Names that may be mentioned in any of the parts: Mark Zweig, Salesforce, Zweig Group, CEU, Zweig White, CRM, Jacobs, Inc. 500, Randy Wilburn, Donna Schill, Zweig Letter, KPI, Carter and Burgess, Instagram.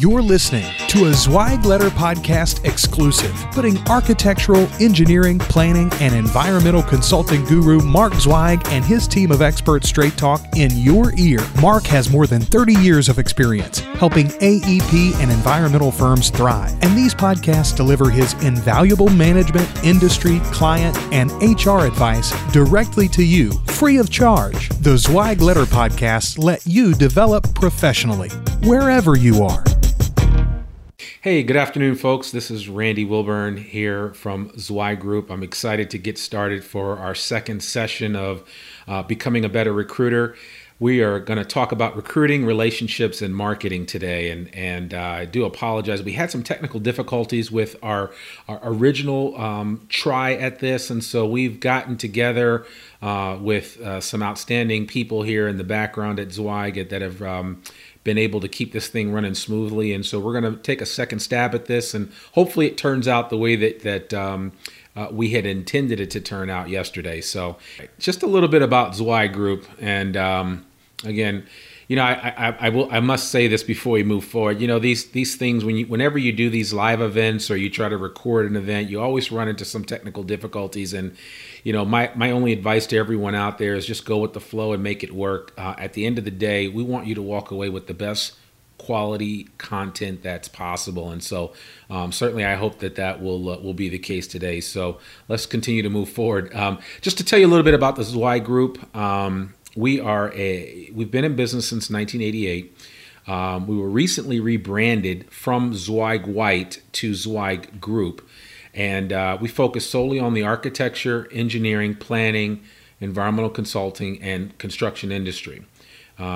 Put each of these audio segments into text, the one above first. You're listening to a Zweig Letter podcast exclusive, putting architectural, engineering, planning, and environmental consulting guru Mark Zweig and his team of experts straight talk in your ear. Mark has more than 30 years of experience helping AEP and environmental firms thrive, and these podcasts deliver his invaluable management, industry, client, and HR advice directly to you, free of charge. The Zweig Letter podcasts let you develop professionally, wherever you are. Hey, good afternoon, folks. This is Randy Wilburn here from Zweig Group. I'm excited to get started for our second session of Becoming a Better Recruiter. We are going to talk about recruiting, relationships, and marketing today. And I do apologize. We had some technical difficulties with our original try at this. And so we've gotten together with some outstanding people here in the background at Zweig that have been able to keep this thing running smoothly. And so we're going to take a second stab at this, and hopefully it turns out the way that we had intended it to turn out yesterday. So just a little bit about Zweig Group. And again, you know, I must say this before we move forward. You know, these things, whenever you do these live events or you try to record an event, you always run into some technical difficulties. And you know, my only advice to everyone out there is just go with the flow and make it work. At the end of the day, we want you to walk away with the best quality content that's possible. And so certainly I hope that will be the case today. So let's continue to move forward. Just to tell you a little bit about the Zweig Group. We've been in business since 1988. We were recently rebranded from Zweig White to Zweig Group, and we focus solely on the architecture, engineering, planning, environmental consulting, and construction industry.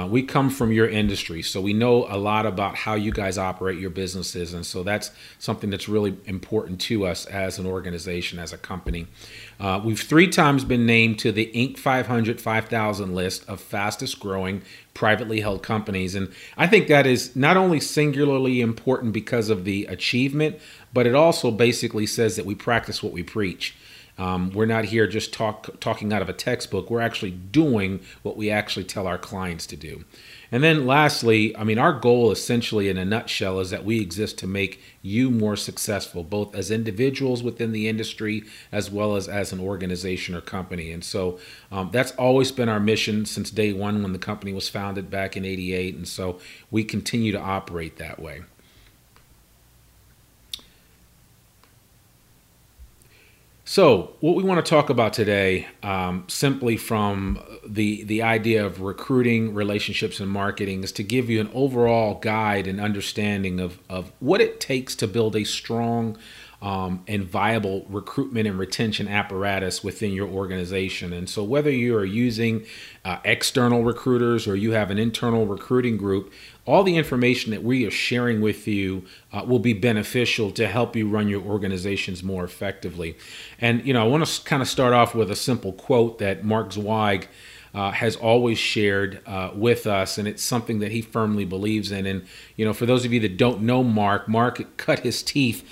We come from your industry, so we know a lot about how you guys operate your businesses, and so that's something that's really important to us as an organization, as a company. We've 3 times been named to the Inc. 500 5,000 list of fastest growing privately held companies, and I think that is not only singularly important because of the achievement, but it also basically says that we practice what we preach. We're not here just talking out of a textbook. We're actually doing what we actually tell our clients to do. And then lastly, I mean, our goal essentially in a nutshell is that we exist to make you more successful, both as individuals within the industry as well as an organization or company. And so that's always been our mission since day one when the company was founded back in 88. And so we continue to operate that way. So what we want to talk about today, simply from the idea of recruiting, relationships, and marketing, is to give you an overall guide and understanding of what it takes to build a strong and viable recruitment and retention apparatus within your organization. And so whether you are using external recruiters or you have an internal recruiting group, all the information that we are sharing with you will be beneficial to help you run your organizations more effectively. And, you know, I want to kind of start off with a simple quote that Mark Zweig has always shared with us, and it's something that he firmly believes in. And you know, for those of you that don't know Mark cut his teeth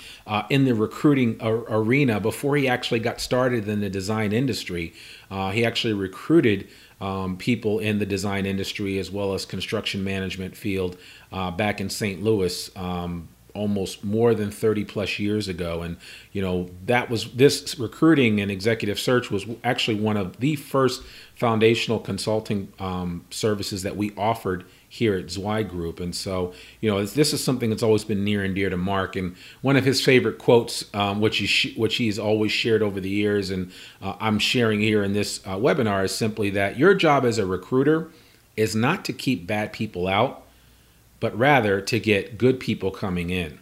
in the recruiting arena before he actually got started in the design industry. He actually recruited people in the design industry as well as construction management field back in St. Louis, almost more than 30 plus years ago. And you know, this recruiting and executive search was actually one of the first foundational consulting services that we offered here at Zweig Group. And so, you know, this is something that's always been near and dear to Mark. And one of his favorite quotes, which he's always shared over the years, and I'm sharing here in this webinar, is simply that your job as a recruiter is not to keep bad people out, but rather to get good people coming in.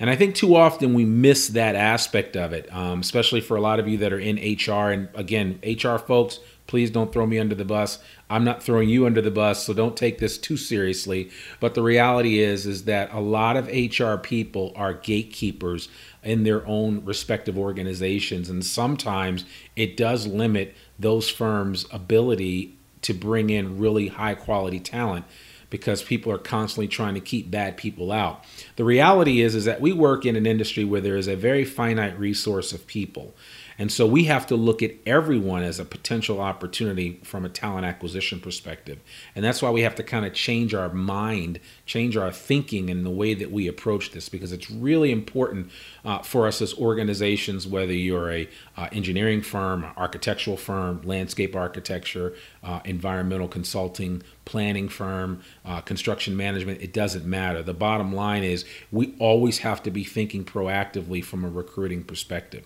And I think too often we miss that aspect of it, especially for a lot of you that are in HR. And again, HR folks, please don't throw me under the bus. I'm not throwing you under the bus, so don't take this too seriously. But the reality is that a lot of HR people are gatekeepers in their own respective organizations. And sometimes it does limit those firms' ability to bring in really high quality talent, because people are constantly trying to keep bad people out. The reality is that we work in an industry where there is a very finite resource of people. And so we have to look at everyone as a potential opportunity from a talent acquisition perspective. And that's why we have to kind of change our mind, change our thinking in the way that we approach this, because it's really important for us as organizations, whether you're a engineering firm, architectural firm, landscape architecture, environmental consulting, planning firm, construction management, it doesn't matter. The bottom line is we always have to be thinking proactively from a recruiting perspective.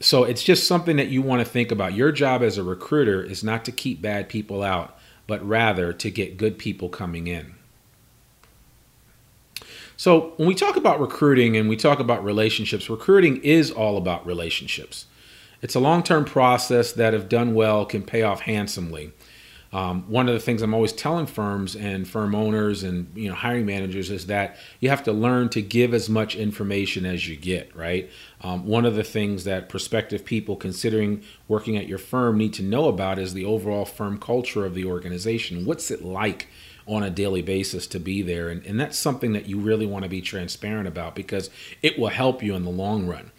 So it's just something that you want to think about. Your job as a recruiter is not to keep bad people out, but rather to get good people coming in. So when we talk about recruiting and we talk about relationships, recruiting is all about relationships. It's a long-term process that, if done well, can pay off handsomely. One of the things I'm always telling firms and firm owners and, you know, hiring managers is that you have to learn to give as much information as you get, right? One of the things that prospective people considering working at your firm need to know about is the overall firm culture of the organization. What's it like on a daily basis to be there? And that's something that you really want to be transparent about, because it will help you in the long run.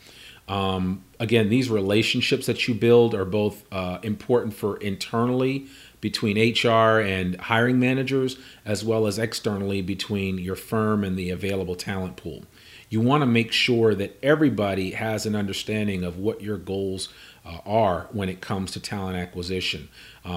Again, these relationships that you build are both important for internally between HR and hiring managers, as well as externally between your firm and the available talent pool. You want to make sure that everybody has an understanding of what your goals are when it comes to talent acquisition.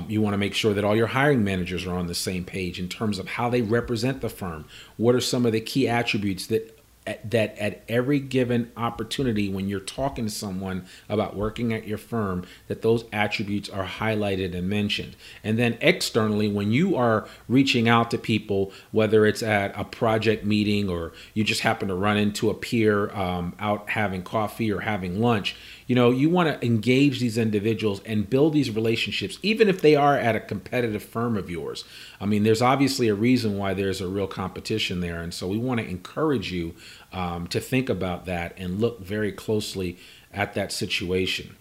You want to make sure that all your hiring managers are on the same page in terms of how they represent the firm. What are some of the key attributes that at every given opportunity when you're talking to someone about working at your firm, that those attributes are highlighted and mentioned. And then externally, when you are reaching out to people, whether it's at a project meeting or you just happen to run into a peer out having coffee or having lunch, you know, you want to engage these individuals and build these relationships, even if they are at a competitive firm of yours. I mean, there's obviously a reason why there's a real competition there. And so we want to encourage you to think about that and look very closely at that situation.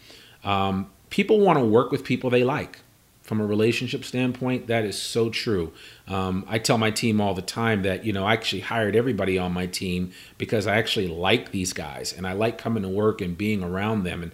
People want to work with people they like. From a relationship standpoint, that is so true. I tell my team all the time that, you know, I actually hired everybody on my team because I actually like these guys and I like coming to work and being around them.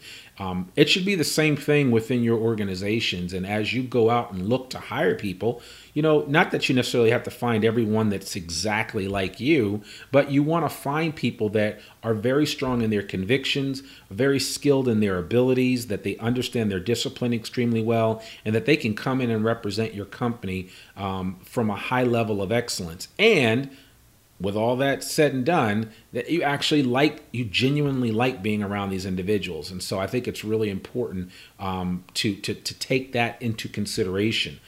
And it should be the same thing within your organizations. And as you go out and look to hire people, you know, not that you necessarily have to find everyone that's exactly like you, but you want to find people that are very strong in their convictions, very skilled in their abilities, that they understand their discipline extremely well, and that they can come in and represent your company from a high level of excellence. And with all that said and done, that you actually like, you genuinely like being around these individuals. And so I think it's really important to take that into consideration.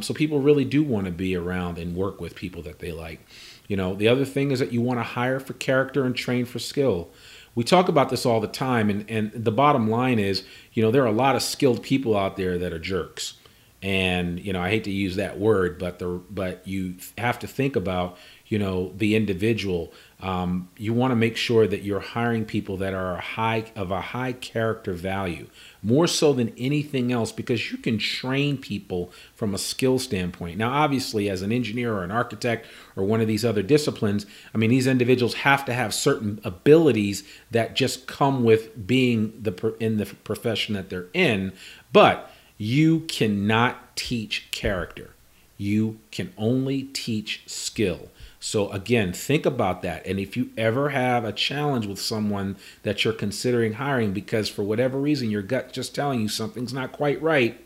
So people really do want to be around and work with people that they like. You know, the other thing is that you want to hire for character and train for skill. We talk about this all the time. And the bottom line is, you know, there are a lot of skilled people out there that are jerks. And, you know, I hate to use that word, but you have to think about, you know, the individual. You want to make sure that you're hiring people that are of a high character value, more so than anything else, because you can train people from a skill standpoint. Now, obviously, as an engineer or an architect or one of these other disciplines, I mean, these individuals have to have certain abilities that just come with being in the profession that they're in. But you cannot teach character. You can only teach skill. So again, think about that. And if you ever have a challenge with someone that you're considering hiring because for whatever reason your gut just telling you something's not quite right,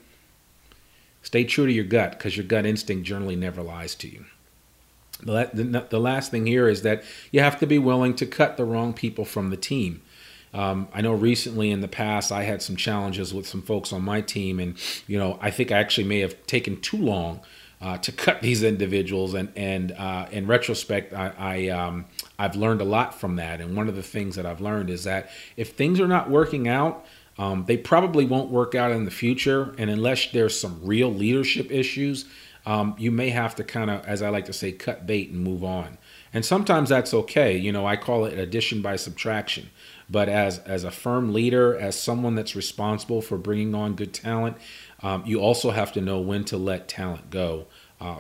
Stay true to your gut, because your gut instinct generally never lies to you. The last thing here is that you have to be willing to cut the wrong people from the team. I know recently in the past I had some challenges with some folks on my team, and you know, I think I actually may have taken too long to cut these individuals, and in retrospect, I've learned a lot from that. And one of the things that I've learned is that if things are not working out, they probably won't work out in the future, and unless there's some real leadership issues, you may have to kind of, as I like to say, cut bait and move on. And sometimes that's okay. You know, I call it addition by subtraction. But as a firm leader, as someone that's responsible for bringing on good talent, you also have to know when to let talent go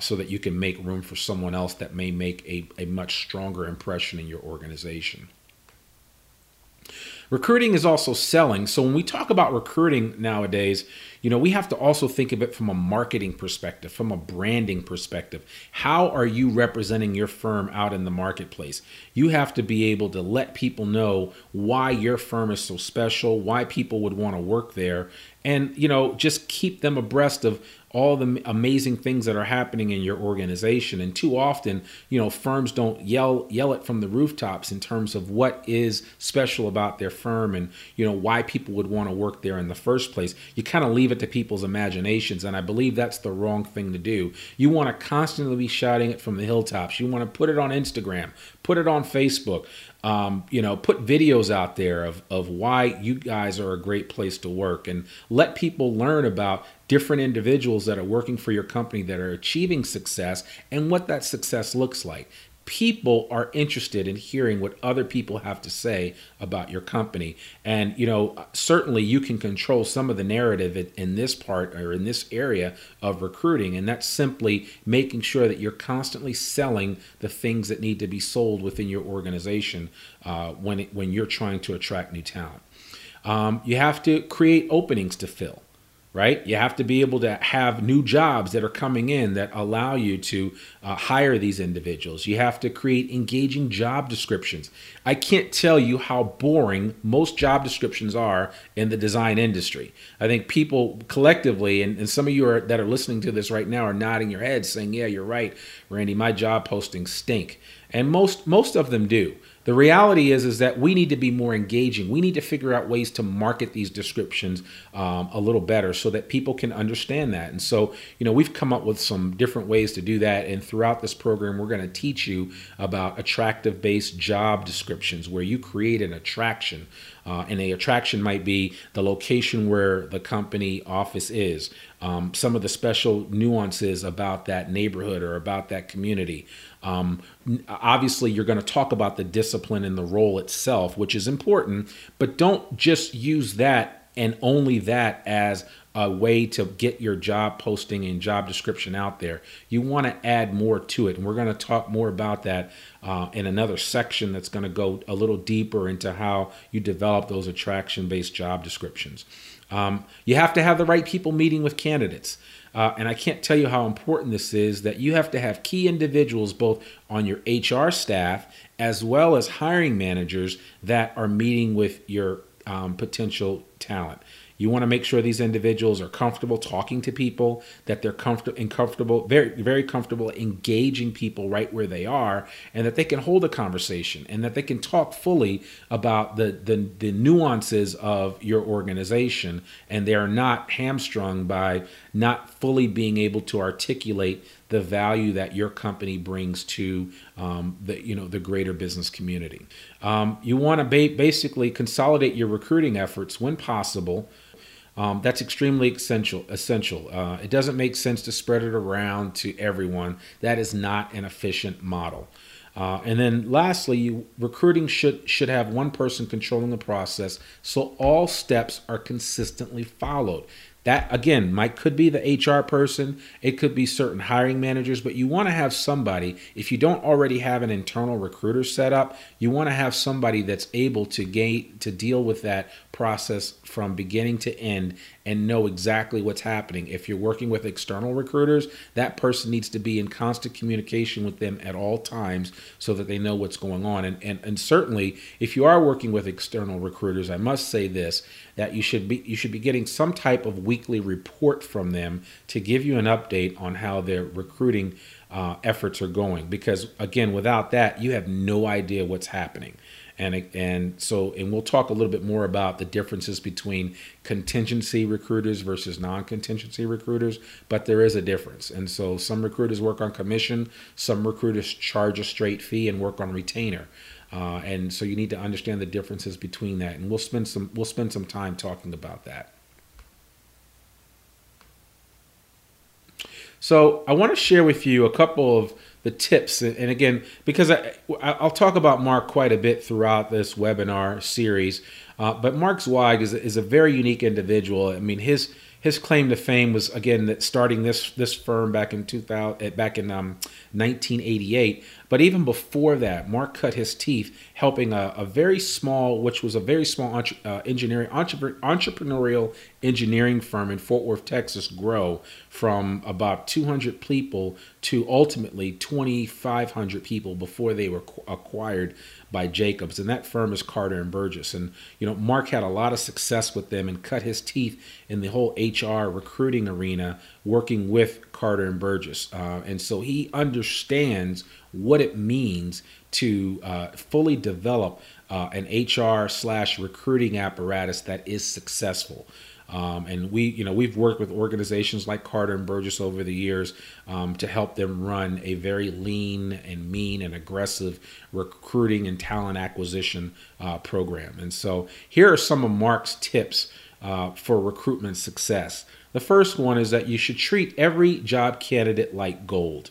so that you can make room for someone else that may make a much stronger impression in your organization. Recruiting is also selling. So when we talk about recruiting nowadays, you know, we have to also think of it from a marketing perspective, from a branding perspective. How are you representing your firm out in the marketplace? You have to be able to let people know why your firm is so special, why people would want to work there, and, you know, just keep them abreast of all the amazing things that are happening in your organization. And too often, you know, firms don't yell it from the rooftops in terms of what is special about their firm and, you know, why people would want to work there in the first place. You kind of leave it to people's imaginations, and I believe that's the wrong thing to do. You want to constantly be shouting it from the hilltops. You want to put it on Instagram, put it on Facebook, you know, put videos out there of why you guys are a great place to work, and let people learn about different individuals that are working for your company that are achieving success and what that success looks like. People are interested in hearing what other people have to say about your company. And, you know, certainly you can control some of the narrative in this part or in this area of recruiting. And that's simply making sure that you're constantly selling the things that need to be sold within your organization when you're trying to attract new talent. You have to create openings to fill. Right? You have to be able to have new jobs that are coming in that allow you to hire these individuals. You have to create engaging job descriptions. I can't tell you how boring most job descriptions are in the design industry. I think people collectively, and some of you that are listening to this right now are nodding your heads saying, yeah, you're right, Randy, my job postings stink. And most of them do. The reality is that we need to be more engaging. We need to figure out ways to market these descriptions a little better so that people can understand that. And so, you know, we've come up with some different ways to do that. And throughout this program, we're going to teach you about attractive-based job descriptions where you create an attraction. And the attraction might be the location where the company office is, some of the special nuances about that neighborhood or about that community. Obviously, you're going to talk about the discipline and the role itself, which is important, but don't just use that and only that as a way to get your job posting and job description out there. You want to add more to it. And we're going to talk more about that in another section that's going to go a little deeper into how you develop those attraction-based job descriptions. You have to have the right people meeting with candidates. And I can't tell you how important this is, that you have to have key individuals both on your HR staff as well as hiring managers that are meeting with your potential talent. You want to make sure these individuals are comfortable talking to people, that they're very, very comfortable engaging people right where they are, and that they can hold a conversation, and that they can talk fully about the nuances of your organization, and they are not hamstrung by not fully being able to articulate the value that your company brings to the greater business community. You want to basically consolidate your recruiting efforts when possible. That's extremely essential. It doesn't make sense to spread it around to everyone. That is not an efficient model. And then lastly, recruiting should have one person controlling the process, so all steps are consistently followed. That, again, could be the HR person. It could be certain hiring managers, but you want to have somebody, if you don't already have an internal recruiter set up, you want to have somebody that's able to deal with that process from beginning to end and know exactly what's happening. If you're working with external recruiters, that person needs to be in constant communication with them at all times so that they know what's going on. And certainly, if you are working with external recruiters, I must say this, that you should be getting some type of weekly report from them to give you an update on how their recruiting efforts are going. Because again, without that, you have no idea what's happening. And we'll talk a little bit more about the differences between contingency recruiters versus non-contingency recruiters, but there is a difference. And so some recruiters work on commission, some recruiters charge a straight fee and work on retainer. And so you need to understand the differences between that. And we'll spend some time talking about that. So I want to share with you a couple of the tips, and again, because I'll talk about Mark quite a bit throughout this webinar series, but Mark Zweig is a very unique individual. I mean, his claim to fame was, again, that starting this firm back in 1988. But even before that, Mark cut his teeth helping a very small entrepreneurial engineering firm in Fort Worth, Texas, grow from about 200 people to ultimately 2,500 people before they were acquired by Jacobs. And that firm is Carter and Burgess. And, you know, Mark had a lot of success with them and cut his teeth in the whole HR recruiting arena working with Carter and Burgess. And so he understands what it means to fully develop an HR/recruiting apparatus that is successful. And we've worked with organizations like Carter and Burgess over the years to help them run a very lean and mean and aggressive recruiting and talent acquisition program. And so here are some of Mark's tips for recruitment success. The first one is that you should treat every job candidate like gold.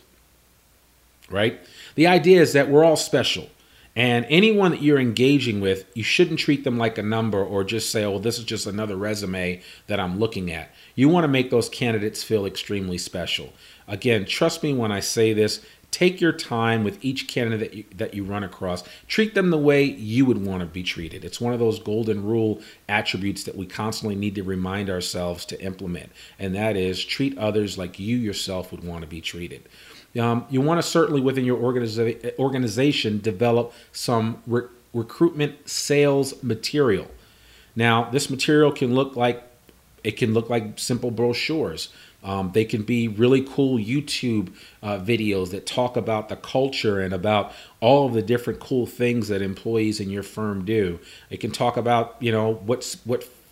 Right? The idea is that we're all special, and anyone that you're engaging with, you shouldn't treat them like a number or just say, oh, this is just another resume that I'm looking at. You want to make those candidates feel extremely special. Again, trust me when I say this, take your time with each candidate that you run across. Treat them the way you would want to be treated. It's one of those golden rule attributes that we constantly need to remind ourselves to implement, and that is treat others like you yourself would want to be treated. You want to certainly within your organization develop some recruitment sales material. Now, this material can look like simple brochures. They can be really cool YouTube videos that talk about the culture and about all of the different cool things that employees in your firm do. It can talk about, you know, what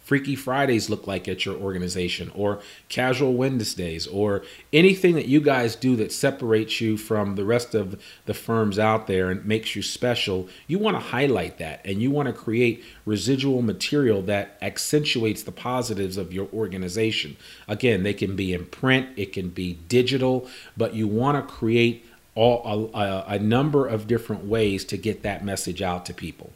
Freaky Fridays look like at your organization, or casual Wednesdays, or anything that you guys do that separates you from the rest of the firms out there and makes you special. You want to highlight that, and you want to create residual material that accentuates the positives of your organization. Again, they can be in print, it can be digital, but you want to create a number of different ways to get that message out to people.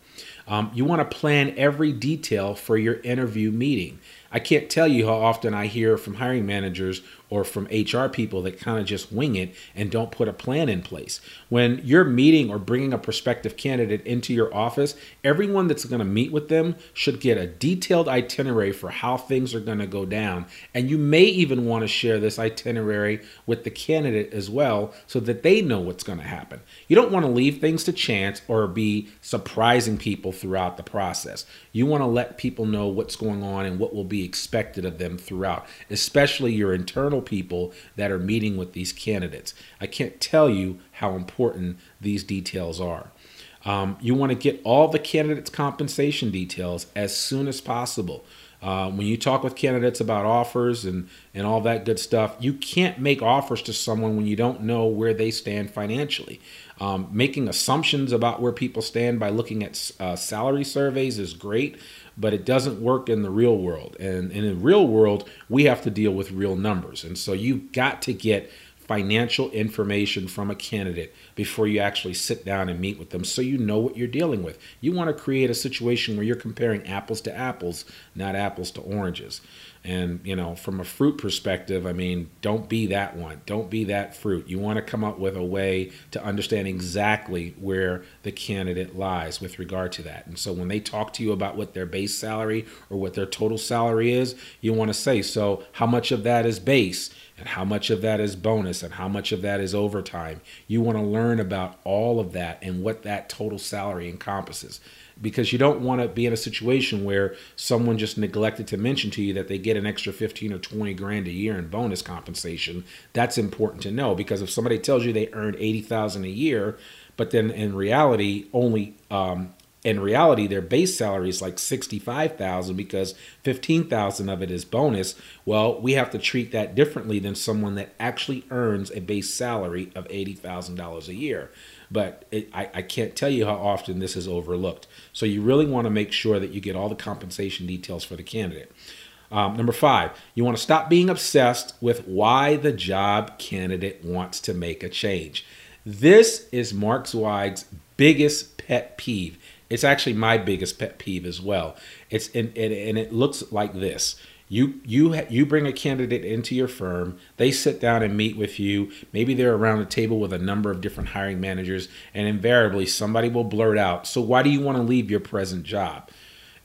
You want to plan every detail for your interview meeting. I can't tell you how often I hear from hiring managers or from HR people that kind of just wing it and don't put a plan in place. When you're meeting or bringing a prospective candidate into your office, everyone that's going to meet with them should get a detailed itinerary for how things are going to go down. And you may even want to share this itinerary with the candidate as well so that they know what's going to happen. You don't want to leave things to chance or be surprising people throughout the process. You want to let people know what's going on and what will be expected of them throughout, especially your internal people that are meeting with these candidates. I can't tell you how important these details are. You want to get all the candidates' compensation details as soon as possible. When you talk with candidates about offers and all that good stuff, you can't make offers to someone when you don't know where they stand financially. Making assumptions about where people stand by looking at salary surveys is great, but it doesn't work in the real world. And in the real world, we have to deal with real numbers. And so you've got to get financial information from a candidate before you actually sit down and meet with them, so you know what you're dealing with. You want to create a situation where you're comparing apples to apples, not apples to oranges. And, you know, from a fruit perspective, I mean, don't be that one. Don't be that fruit. You want to come up with a way to understand exactly where the candidate lies with regard to that. And so when they talk to you about what their base salary or what their total salary is, you want to say, so how much of that is base and how much of that is bonus and how much of that is overtime? You want to learn about all of that and what that total salary encompasses. Because you don't want to be in a situation where someone just neglected to mention to you that they get an extra 15 or 20 grand a year in bonus compensation. That's important to know, because if somebody tells you they earn $80,000 a year, but then in reality only their base salary is like $65,000 because $15,000 of it is bonus. Well, we have to treat that differently than someone that actually earns a base salary of $80,000 a year. But I can't tell you how often this is overlooked. So you really want to make sure that you get all the compensation details for the candidate. Number five, you want to stop being obsessed with why the job candidate wants to make a change. This is Mark Zweig's biggest pet peeve. It's actually my biggest pet peeve as well. It's and it looks like this. You bring a candidate into your firm, they sit down and meet with you, maybe they're around the table with a number of different hiring managers, and invariably somebody will blurt out, so why do you want to leave your present job?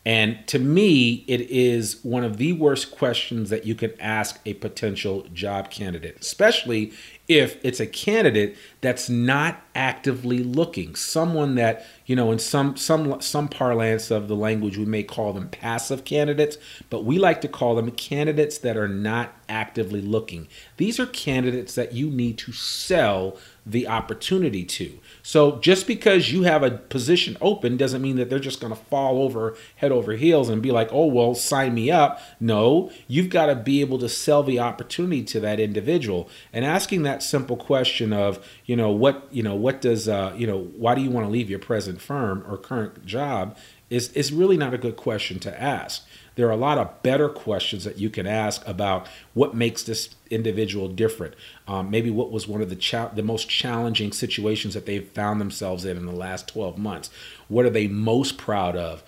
And to me, it is one of the worst questions that you can ask a potential job candidate, especially if it's a candidate that's not actively looking. Someone that, you know, in some parlance of the language, we may call them passive candidates, but we like to call them candidates that are not actively looking. These are candidates that you need to sell the opportunity to. So just because you have a position open doesn't mean that they're just going to fall over head over heels and be like, oh, well, sign me up. No, you've got to be able to sell the opportunity to that individual. And asking that simple question of, you know, why do you want to leave your present firm or current job is really not a good question to ask. There are a lot of better questions that you can ask about what makes this individual different. Maybe what was one of the most challenging situations that they've found themselves in the last 12 months. What are they most proud of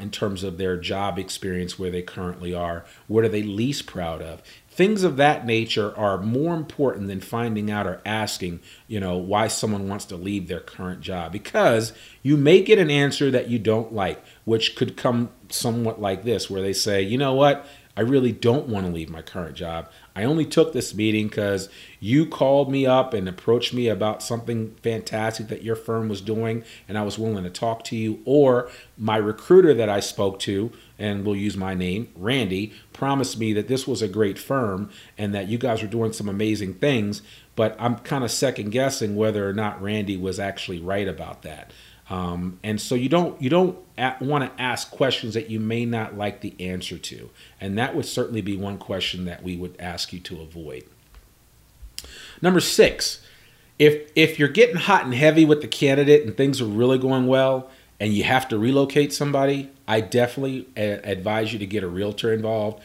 in terms of their job experience where they currently are? What are they least proud of? Things of that nature are more important than finding out or asking, you know, why someone wants to leave their current job, because you may get an answer that you don't like, which could come somewhat like this, where they say, you know what, I really don't want to leave my current job. I only took this meeting because you called me up and approached me about something fantastic that your firm was doing, and I was willing to talk to you. Or my recruiter that I spoke to, and we'll use my name, Randy, promised me that this was a great firm and that you guys were doing some amazing things, but I'm kind of second guessing whether or not Randy was actually right about that. And so you don't want to ask questions that you may not like the answer to. And that would certainly be one question that we would ask you to avoid. Number six, if you're getting hot and heavy with the candidate and things are really going well and you have to relocate somebody, I definitely advise you to get a realtor involved.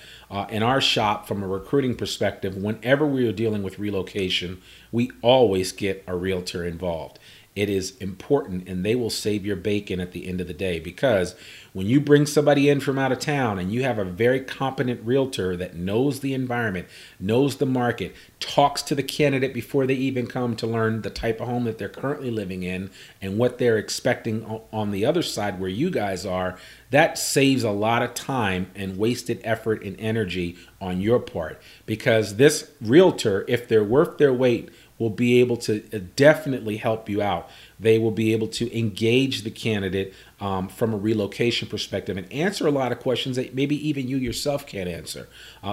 In our shop, from a recruiting perspective, whenever we are dealing with relocation, we always get a realtor involved. It is important, and they will save your bacon at the end of the day, because when you bring somebody in from out of town and you have a very competent realtor that knows the environment, knows the market, talks to the candidate before they even come to learn the type of home that they're currently living in and what they're expecting on the other side where you guys are, that saves a lot of time and wasted effort and energy on your part, because this realtor, if they're worth their weight, will be able to definitely help you out. They will be able to engage the candidate from a relocation perspective and answer a lot of questions that maybe even you yourself can't answer.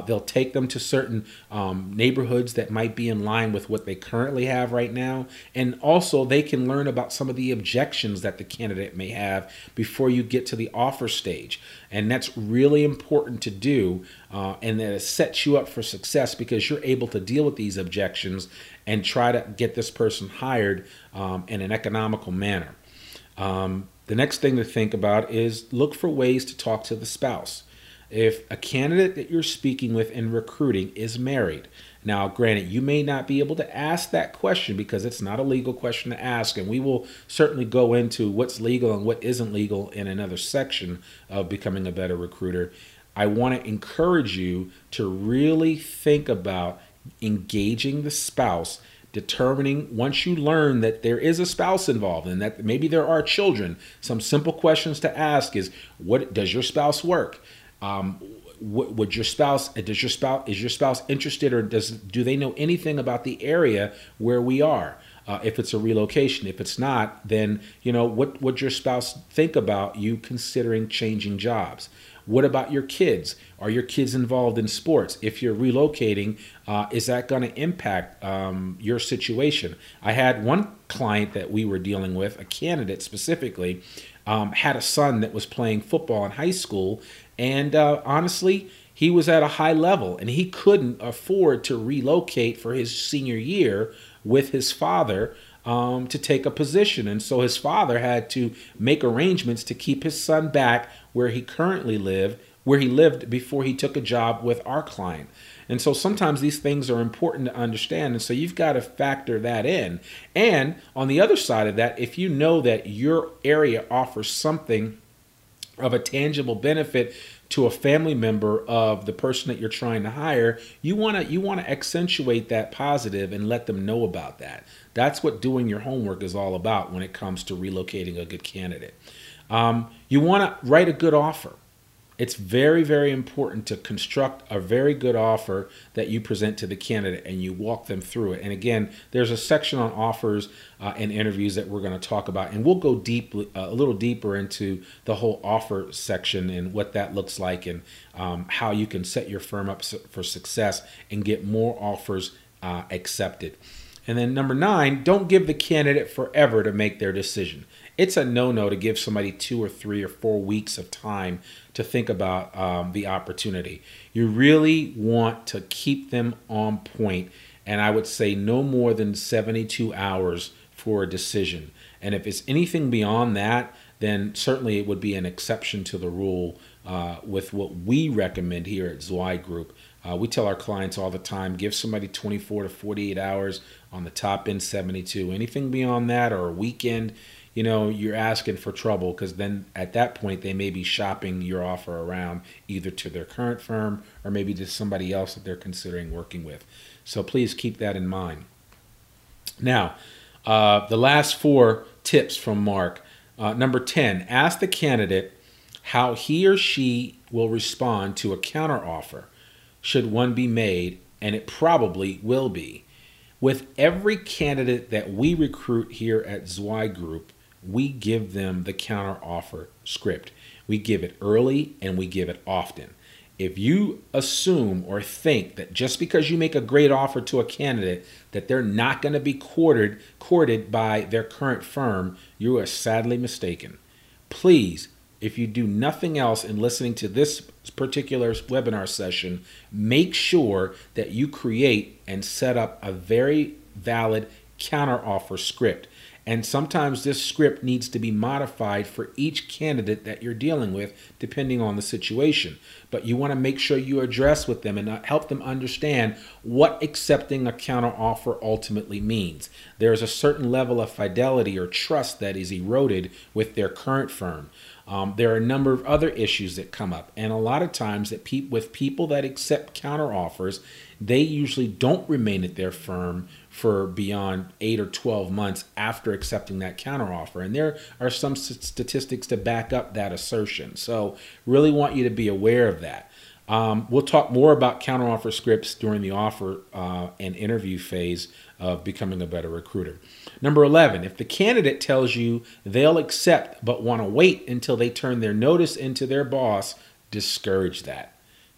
They'll take them to certain neighborhoods that might be in line with what they currently have right now. And also they can learn about some of the objections that the candidate may have before you get to the offer stage. And that's really important to do. And that it sets you up for success, because you're able to deal with these objections and try to get this person hired in an economical manner. The next thing to think about is look for ways to talk to the spouse. If a candidate that you're speaking with in recruiting is married, now granted, you may not be able to ask that question because it's not a legal question to ask, and we will certainly go into what's legal and what isn't legal in another section of Becoming a Better Recruiter. I want to encourage you to really think about engaging the spouse, determining once you learn that there is a spouse involved and that maybe there are children, some simple questions to ask is, what does your spouse work? Is your spouse interested, or do they know anything about the area where we are? If it's a relocation, if it's not, then, you know, what would your spouse think about you considering changing jobs? What about your kids? Are your kids involved in sports? If you're relocating, is that going to impact your situation? I had one client that we were dealing with, a candidate specifically, had a son that was playing football in high school, and honestly, he was at a high level, and he couldn't afford to relocate for his senior year with his father to take a position. And so his father had to make arrangements to keep his son back where he currently lived, where he lived before he took a job with our client. And so sometimes these things are important to understand. And so you've got to factor that in. And on the other side of that, if you know that your area offers something of a tangible benefit to a family member of the person that you're trying to hire, you want to accentuate that positive and let them know about that. That's what doing your homework is all about when it comes to relocating a good candidate. You want to write a good offer. It's very, very important to construct a very good offer that you present to the candidate and you walk them through it. And again, there's a section on offers and interviews that we're going to talk about, and we'll go a little deeper into the whole offer section and what that looks like, and how you can set your firm up for success and get more offers accepted. And then number 9, don't give the candidate forever to make their decision. It's a no-no to give somebody 2 or 3 or 4 weeks of time to think about the opportunity. You really want to keep them on point, and I would say no more than 72 hours for a decision. And if it's anything beyond that, then certainly it would be an exception to the rule with what we recommend here at Zweig Group. We tell our clients all the time, give somebody 24 to 48 hours, on the top end 72. Anything beyond that or a weekend, you know, you're asking for trouble, because then at that point they may be shopping your offer around either to their current firm or maybe to somebody else that they're considering working with. So please keep that in mind. Now, the last 4 tips from Mark. Number 10, ask the candidate how he or she will respond to a counteroffer, should one be made, and it probably will be. With every candidate that we recruit here at Zweig Group, we give them the counteroffer script. We give it early and we give it often. If you assume or think that just because you make a great offer to a candidate that they're not going to be courted by their current firm, you are sadly mistaken. Please, if you do nothing else in listening to this particular webinar session, make sure that you create and set up a very valid counteroffer script. And sometimes this script needs to be modified for each candidate that you're dealing with, depending on the situation. But you want to make sure you address with them and help them understand what accepting a counteroffer ultimately means. There is a certain level of fidelity or trust that is eroded with their current firm. There are a number of other issues that come up. And a lot of times that with people that accept counteroffers, they usually don't remain at their firm for beyond 8 or 12 months after accepting that counteroffer. And there are some statistics to back up that assertion. So really want you to be aware of that. We'll talk more about counteroffer scripts during the offer and interview phase of becoming a better recruiter. Number 11, if the candidate tells you they'll accept but want to wait until they turn their notice into their boss, discourage that.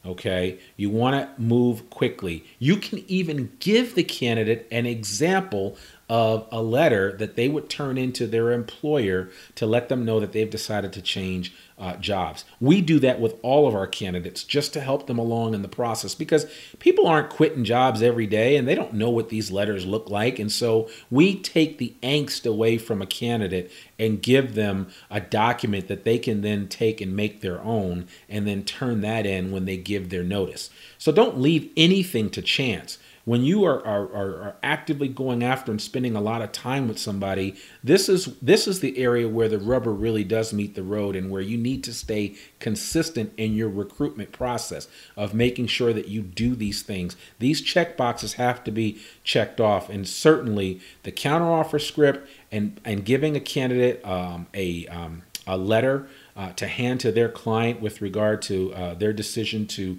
Okay, you want to move quickly. You can even give the candidate an example of a letter that they would turn into their employer to let them know that they've decided to change jobs. We do that with all of our candidates just to help them along in the process, because people aren't quitting jobs every day and they don't know what these letters look like. And so we take the angst away from a candidate and give them a document that they can then take and make their own and then turn that in when they give their notice. So don't leave anything to chance. When you are actively going after and spending a lot of time with somebody, this is the area where the rubber really does meet the road and where you need to stay consistent in your recruitment process of making sure that you do these things. These check boxes have to be checked off, and certainly the counteroffer script and giving a candidate a letter to hand to their client with regard to their decision to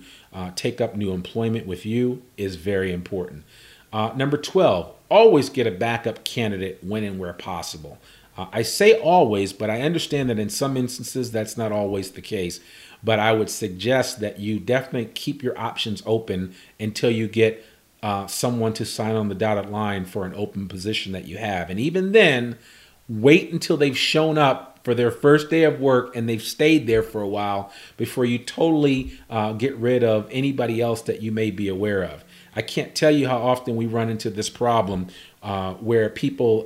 take up new employment with you is very important. Number 12, always get a backup candidate when and where possible. I say always, but I understand that in some instances that's not always the case. But I would suggest that you definitely keep your options open until you get someone to sign on the dotted line for an open position that you have. And even then, wait until they've shown up for their first day of work and they've stayed there for a while before you totally get rid of anybody else that you may be aware of. I can't tell you how often we run into this problem where people,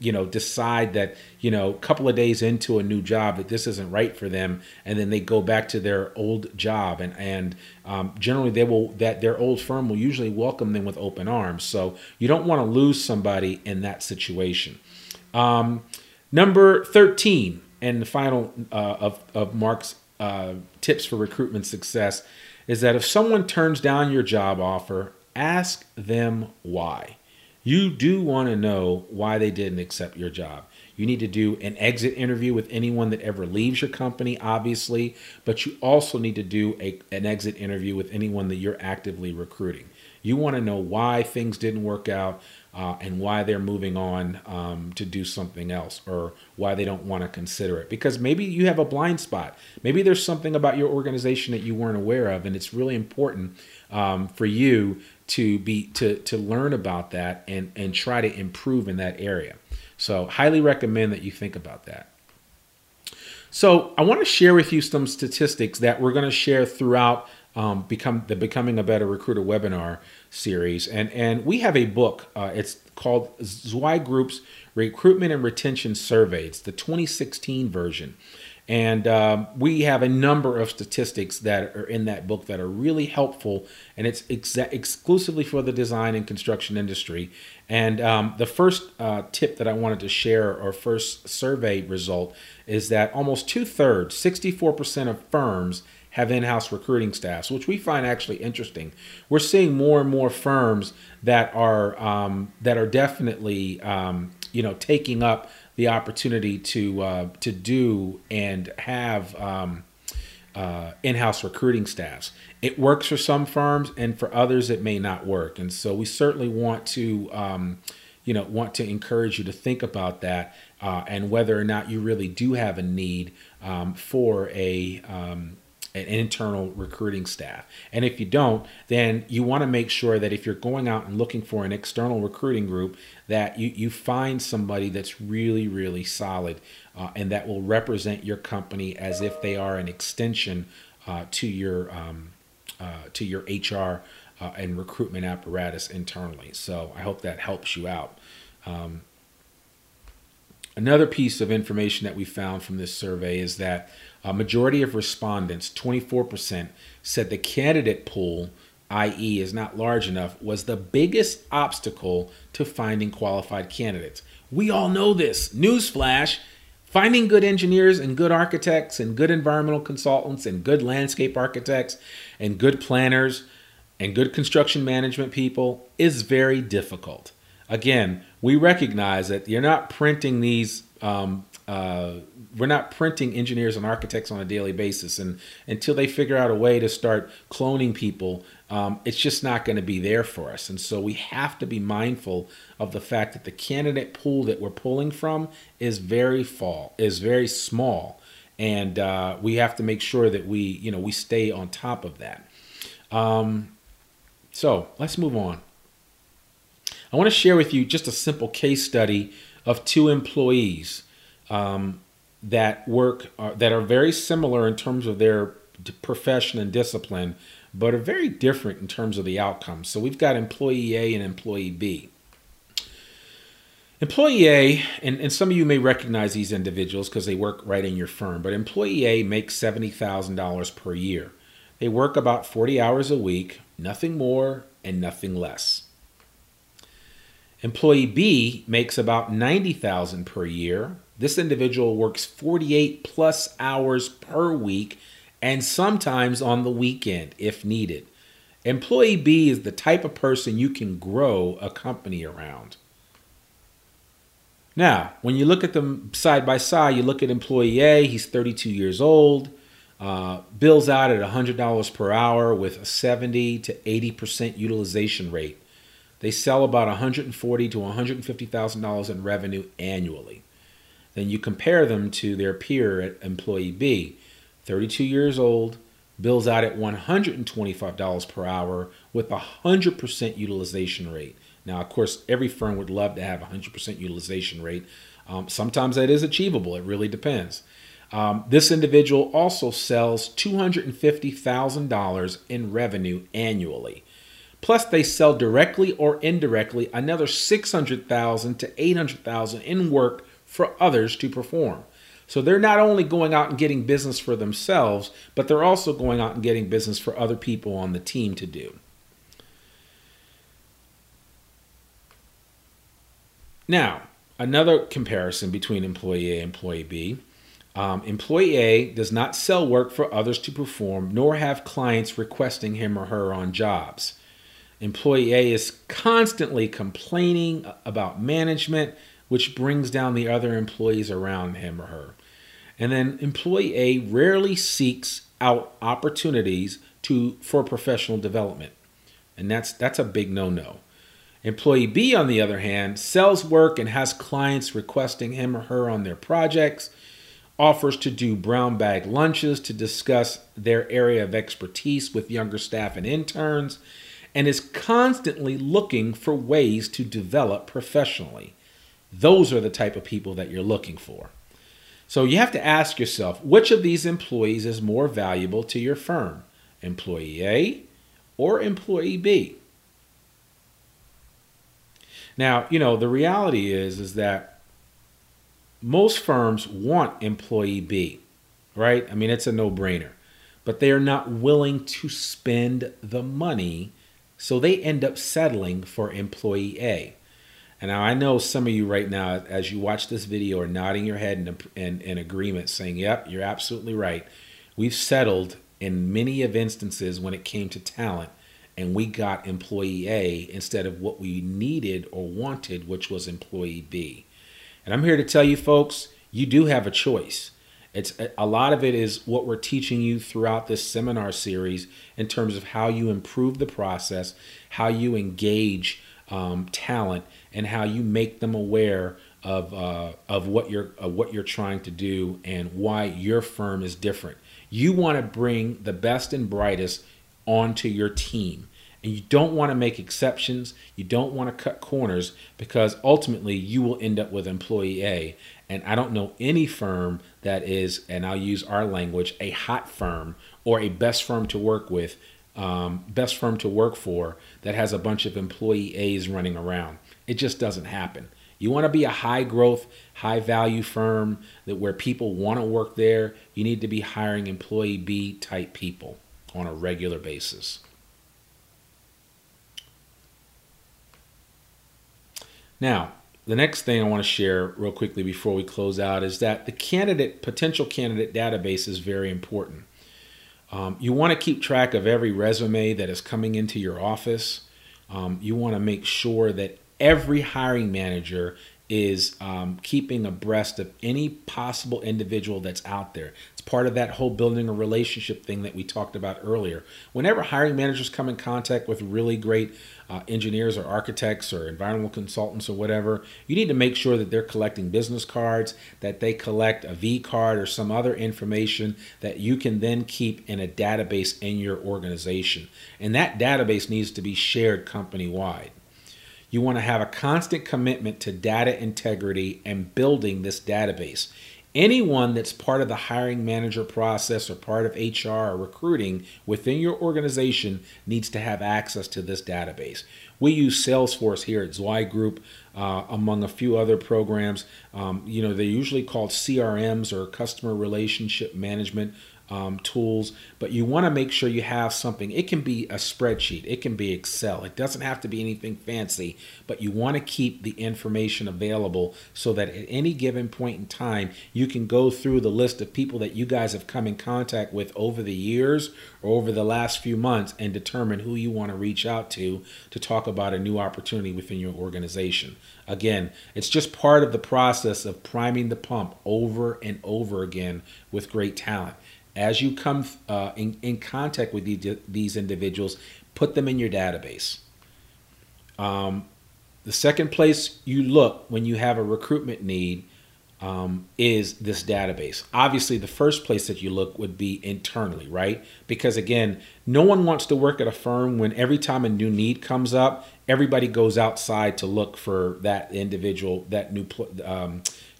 decide that, a couple of days into a new job that this isn't right for them, and then they go back to their old job, and generally their old firm will usually welcome them with open arms. So you don't want to lose somebody in that situation. Number 13, and the final of Mark's tips for recruitment success, is that if someone turns down your job offer, ask them why. You do want to know why they didn't accept your job. You need to do an exit interview with anyone that ever leaves your company, obviously, but you also need to do an exit interview with anyone that you're actively recruiting. You want to know why things didn't work out and why they're moving on to do something else, or why they don't want to consider it. Because maybe you have a blind spot. Maybe there's something about your organization that you weren't aware of, and it's really important for you to learn about that and try to improve in that area. So highly recommend that you think about that. So I want to share with you some statistics that we're going to share throughout the Becoming a Better Recruiter webinar series. And we have a book, it's called Zweig Group's Recruitment and Retention Survey. It's the 2016 version. And we have a number of statistics that are in that book that are really helpful. And it's exclusively for the design and construction industry. And the first tip that I wanted to share, or first survey result, is that almost 2/3, 64% of firms have in-house recruiting staffs, which we find actually interesting. We're seeing more and more firms that are definitely taking up the opportunity to do and have in-house recruiting staffs. It works for some firms, and for others it may not work. And so we certainly want to encourage you to think about that and whether or not you really do have a need for an internal recruiting staff. And if you don't, then you want to make sure that if you're going out and looking for an external recruiting group, that you find somebody that's really, really solid and that will represent your company as if they are an extension to your HR and recruitment apparatus internally. So I hope that helps you out. Another piece of information that we found from this survey is that a majority of respondents, 24%, said the candidate pool, i.e., is not large enough, was the biggest obstacle to finding qualified candidates. We all know this. Newsflash. Finding good engineers and good architects and good environmental consultants and good landscape architects and good planners and good construction management people is very difficult. Again, we recognize that you're not printing these we're not printing engineers and architects on a daily basis, and until they figure out a way to start cloning people, it's just not going to be there for us. And so we have to be mindful of the fact that the candidate pool that we're pulling from is very small, and we have to make sure that we stay on top of that. So let's move on. I want to share with you just a simple case study of two employees that are very similar in terms of their profession and discipline, but are very different in terms of the outcomes. So we've got employee A and employee B. Employee A, and some of you may recognize these individuals because they work right in your firm, but employee A makes $70,000 per year. They work about 40 hours a week, nothing more and nothing less. Employee B makes about $90,000 per year. This individual works 48 plus hours per week and sometimes on the weekend if needed. Employee B is the type of person you can grow a company around. Now, when you look at them side by side, you look at employee A, he's 32 years old, bills out at $100 per hour with a 70 to 80% utilization rate. They sell about $140,000 to $150,000 in revenue annually. Then you compare them to their peer at employee B, 32 years old, bills out at $125 per hour with a 100% utilization rate. Now, of course, every firm would love to have a 100% utilization rate. Sometimes that is achievable. It really depends. This individual also sells $250,000 in revenue annually. Plus, they sell directly or indirectly another $600,000 to $800,000 in work for others to perform. So they're not only going out and getting business for themselves, but they're also going out and getting business for other people on the team to do. Now, another comparison between employee A and employee B. Employee A does not sell work for others to perform, nor have clients requesting him or her on jobs. Employee A is constantly complaining about management, which brings down the other employees around him or her. And then employee A rarely seeks out opportunities for professional development. And that's a big no-no. Employee B, on the other hand, sells work and has clients requesting him or her on their projects, offers to do brown bag lunches to discuss their area of expertise with younger staff and interns, and is constantly looking for ways to develop professionally. Those are the type of people that you're looking for. So you have to ask yourself, which of these employees is more valuable to your firm, employee A or employee B? Now, you know, the reality is that most firms want employee B, right? I mean, it's a no-brainer, but they are not willing to spend the money, so they end up settling for employee A. And now I know some of you right now, as you watch this video, are nodding your head in agreement, saying, yep, you're absolutely right. We've settled in many of instances when it came to talent, and we got employee A instead of what we needed or wanted, which was employee B. And I'm here to tell you folks, you do have a choice. It's a lot of it is what we're teaching you throughout this seminar series in terms of how you improve the process, how you engage talent, and how you make them aware of what you're trying to do and why your firm is different. You want to bring the best and brightest onto your team. And you don't want to make exceptions. You don't want to cut corners, because ultimately you will end up with employee A. And I don't know any firm that is, and I'll use our language, a hot firm or a best firm to work with, best firm to work for, that has a bunch of employee A's running around. It just doesn't happen. You want to be a high growth, high value firm that where people want to work there. You need to be hiring employee B type people on a regular basis. Now, the next thing I want to share real quickly before we close out is that the potential candidate database is very important. You want to keep track of every resume that is coming into your office. You want to make sure that every hiring manager is keeping abreast of any possible individual that's out there. It's part of that whole building a relationship thing that we talked about earlier. Whenever hiring managers come in contact with really great engineers or architects or environmental consultants or whatever, you need to make sure that they're collecting business cards, that they collect a V card or some other information that you can then keep in a database in your organization. And that database needs to be shared company-wide. You want to have a constant commitment to data integrity and building this database. Anyone that's part of the hiring manager process or part of HR or recruiting within your organization needs to have access to this database. We use Salesforce here at Zweig Group, among a few other programs. You know, they're usually called CRMs or customer relationship management tools, but you want to make sure you have something. It can be a spreadsheet, it can be Excel, it doesn't have to be anything fancy, but you want to keep the information available so that at any given point in time, you can go through the list of people that you guys have come in contact with over the years or over the last few months and determine who you want to reach out to talk about a new opportunity within your organization. Again, it's just part of the process of priming the pump over and over again with great talent. As you come in contact with these individuals, put them in your database. The second place you look when you have a recruitment need is this database. Obviously, the first place that you look would be internally, right? Because again, no one wants to work at a firm when every time a new need comes up, everybody goes outside to look for that individual, that new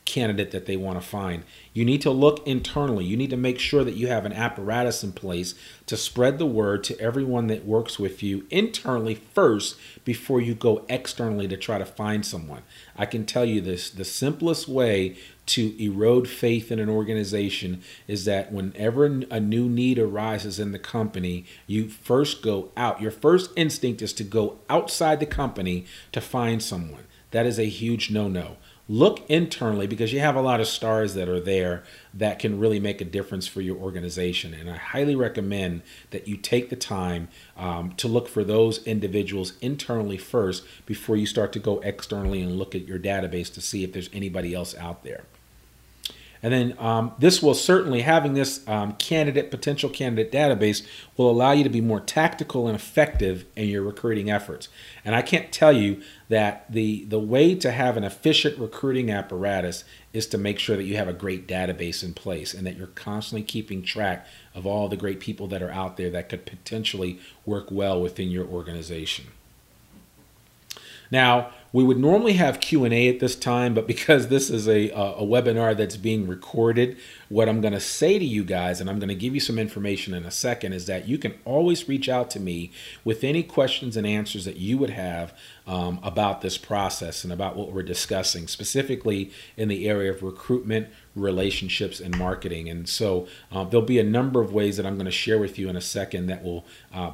candidate that they want to find. You need to look internally. You need to make sure that you have an apparatus in place to spread the word to everyone that works with you internally first before you go externally to try to find someone. I can tell you this, the simplest way to erode faith in an organization is that whenever a new need arises in the company, you first go out. Your first instinct is to go outside the company to find someone. That is a huge no-no. Look internally, because you have a lot of stars that are there that can really make a difference for your organization. And I highly recommend that you take the time to look for those individuals internally first before you start to go externally and look at your database to see if there's anybody else out there. And then this will certainly, having this potential candidate database will allow you to be more tactical and effective in your recruiting efforts. And I can't tell you that the way to have an efficient recruiting apparatus is to make sure that you have a great database in place and that you're constantly keeping track of all the great people that are out there that could potentially work well within your organization. Now, we would normally have Q&A at this time, but because this is a webinar that's being recorded, what I'm going to say to you guys, and I'm going to give you some information in a second, is that you can always reach out to me with any questions and answers that you would have about this process and about what we're discussing, specifically in the area of recruitment, relationships, and marketing. And so there'll be a number of ways that I'm going to share with you in a second that will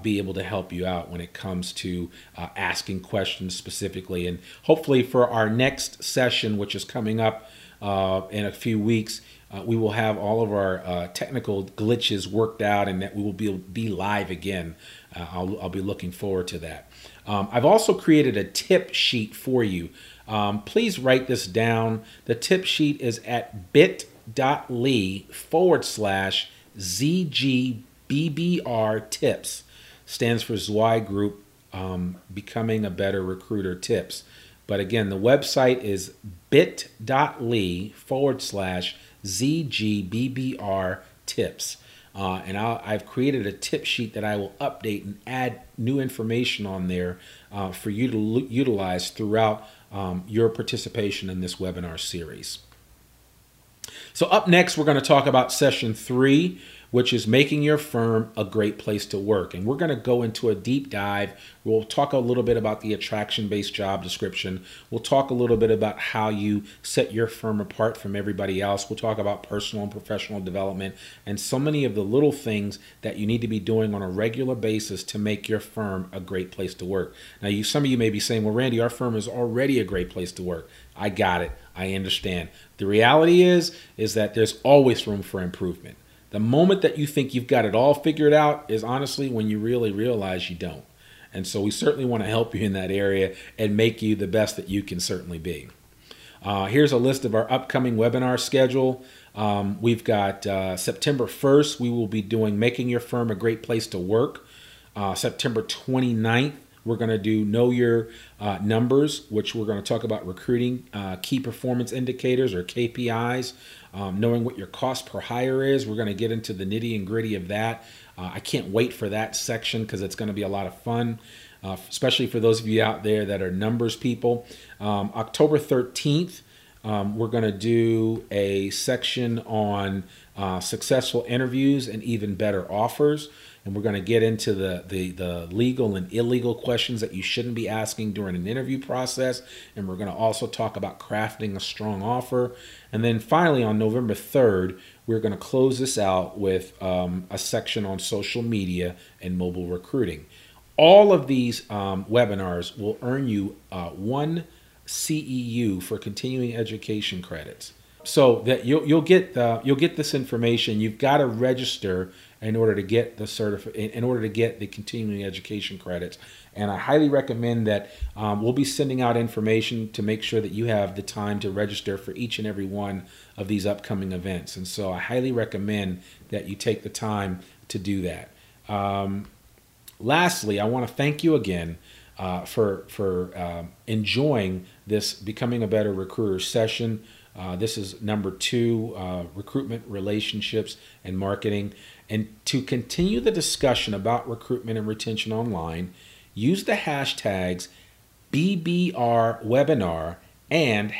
be able to help you out when it comes to asking questions specifically. And hopefully for our next session, which is coming up in a few weeks, we will have all of our technical glitches worked out and that we will be live again. I'll be looking forward to that. I've also created a tip sheet for you. Please write this down. The tip sheet is at bit.ly/ZGBBR tips. Stands for Zweig Group, Becoming a Better Recruiter Tips. But again, the website is bit.ly/ZGBBR tips. And I've created a tip sheet that I will update and add new information on there for you to utilize throughout your participation in this webinar series. So up next, we're going to talk about session 3, which is making your firm a great place to work. And we're going to go into a deep dive. We'll talk a little bit about the attraction-based job description. We'll talk a little bit about how you set your firm apart from everybody else. We'll talk about personal and professional development and so many of the little things that you need to be doing on a regular basis to make your firm a great place to work. Now, some of you may be saying, well, Randy, our firm is already a great place to work. I got it. I understand. The reality is that there's always room for improvement. The moment that you think you've got it all figured out is honestly when you really realize you don't. And so we certainly want to help you in that area and make you the best that you can certainly be. Here's a list of our upcoming webinar schedule. We've got September 1st, we will be doing Making Your Firm a Great Place to Work. September 29th, we're going to do Know Your Numbers, which we're going to talk about recruiting key performance indicators or KPIs, knowing what your cost per hire is. We're going to get into the nitty and gritty of that. I can't wait for that section because it's going to be a lot of fun, especially for those of you out there that are numbers people. October 13th, we're going to do a section on successful interviews and even better offers. and we're going to get into the legal and illegal questions that you shouldn't be asking during an interview process, and we're going to also talk about crafting a strong offer. And then finally, on November 3rd, we're going to close this out with a section on social media and mobile recruiting. All of these webinars will earn you one CEU for continuing education credits. So that you'll get this information. You've got to register in order to get the continuing education credits. And I highly recommend that. We'll be sending out information to make sure that you have the time to register for each and every one of these upcoming events. And so I highly recommend that you take the time to do that. Lastly, I want to thank you again for enjoying this Becoming a Better Recruiter session. This is number 2, recruitment, relationships, and marketing. And to continue the discussion about recruitment and retention online, use the hashtags BBRWebinar and #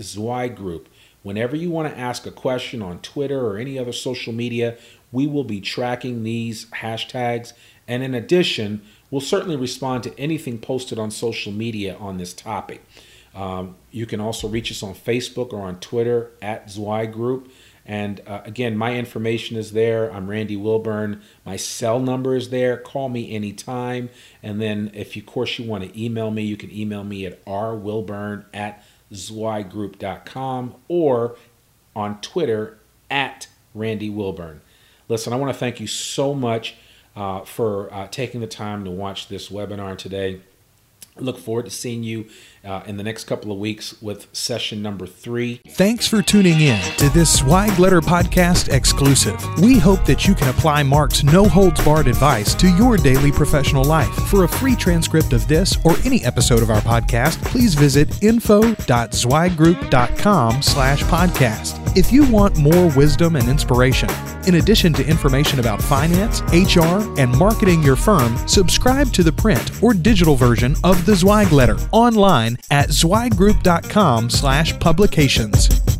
Zweig Group. Whenever you want to ask a question on Twitter or any other social media, we will be tracking these hashtags. And in addition, we'll certainly respond to anything posted on social media on this topic. You can also reach us on Facebook or on Twitter at Zweig Group. And again, my information is there. I'm Randy Wilburn. My cell number is there. Call me anytime. And then if, of course, you want to email me, you can email me at rwilburn@zweiggroup.com or on Twitter at Randy Wilburn. Listen, I want to thank you so much for taking the time to watch this webinar today. Look forward to seeing you in the next couple of weeks with session number 3. Thanks for tuning in to this Zweig Letter podcast exclusive. We hope that you can apply Mark's no-holds-barred advice to your daily professional life. For a free transcript of this or any episode of our podcast, please visit info.zweiggroup.com/podcast. If you want more wisdom and inspiration, in addition to information about finance, HR, and marketing your firm, subscribe to the print or digital version of the Zweig Letter online at zweiggroup.com/publications.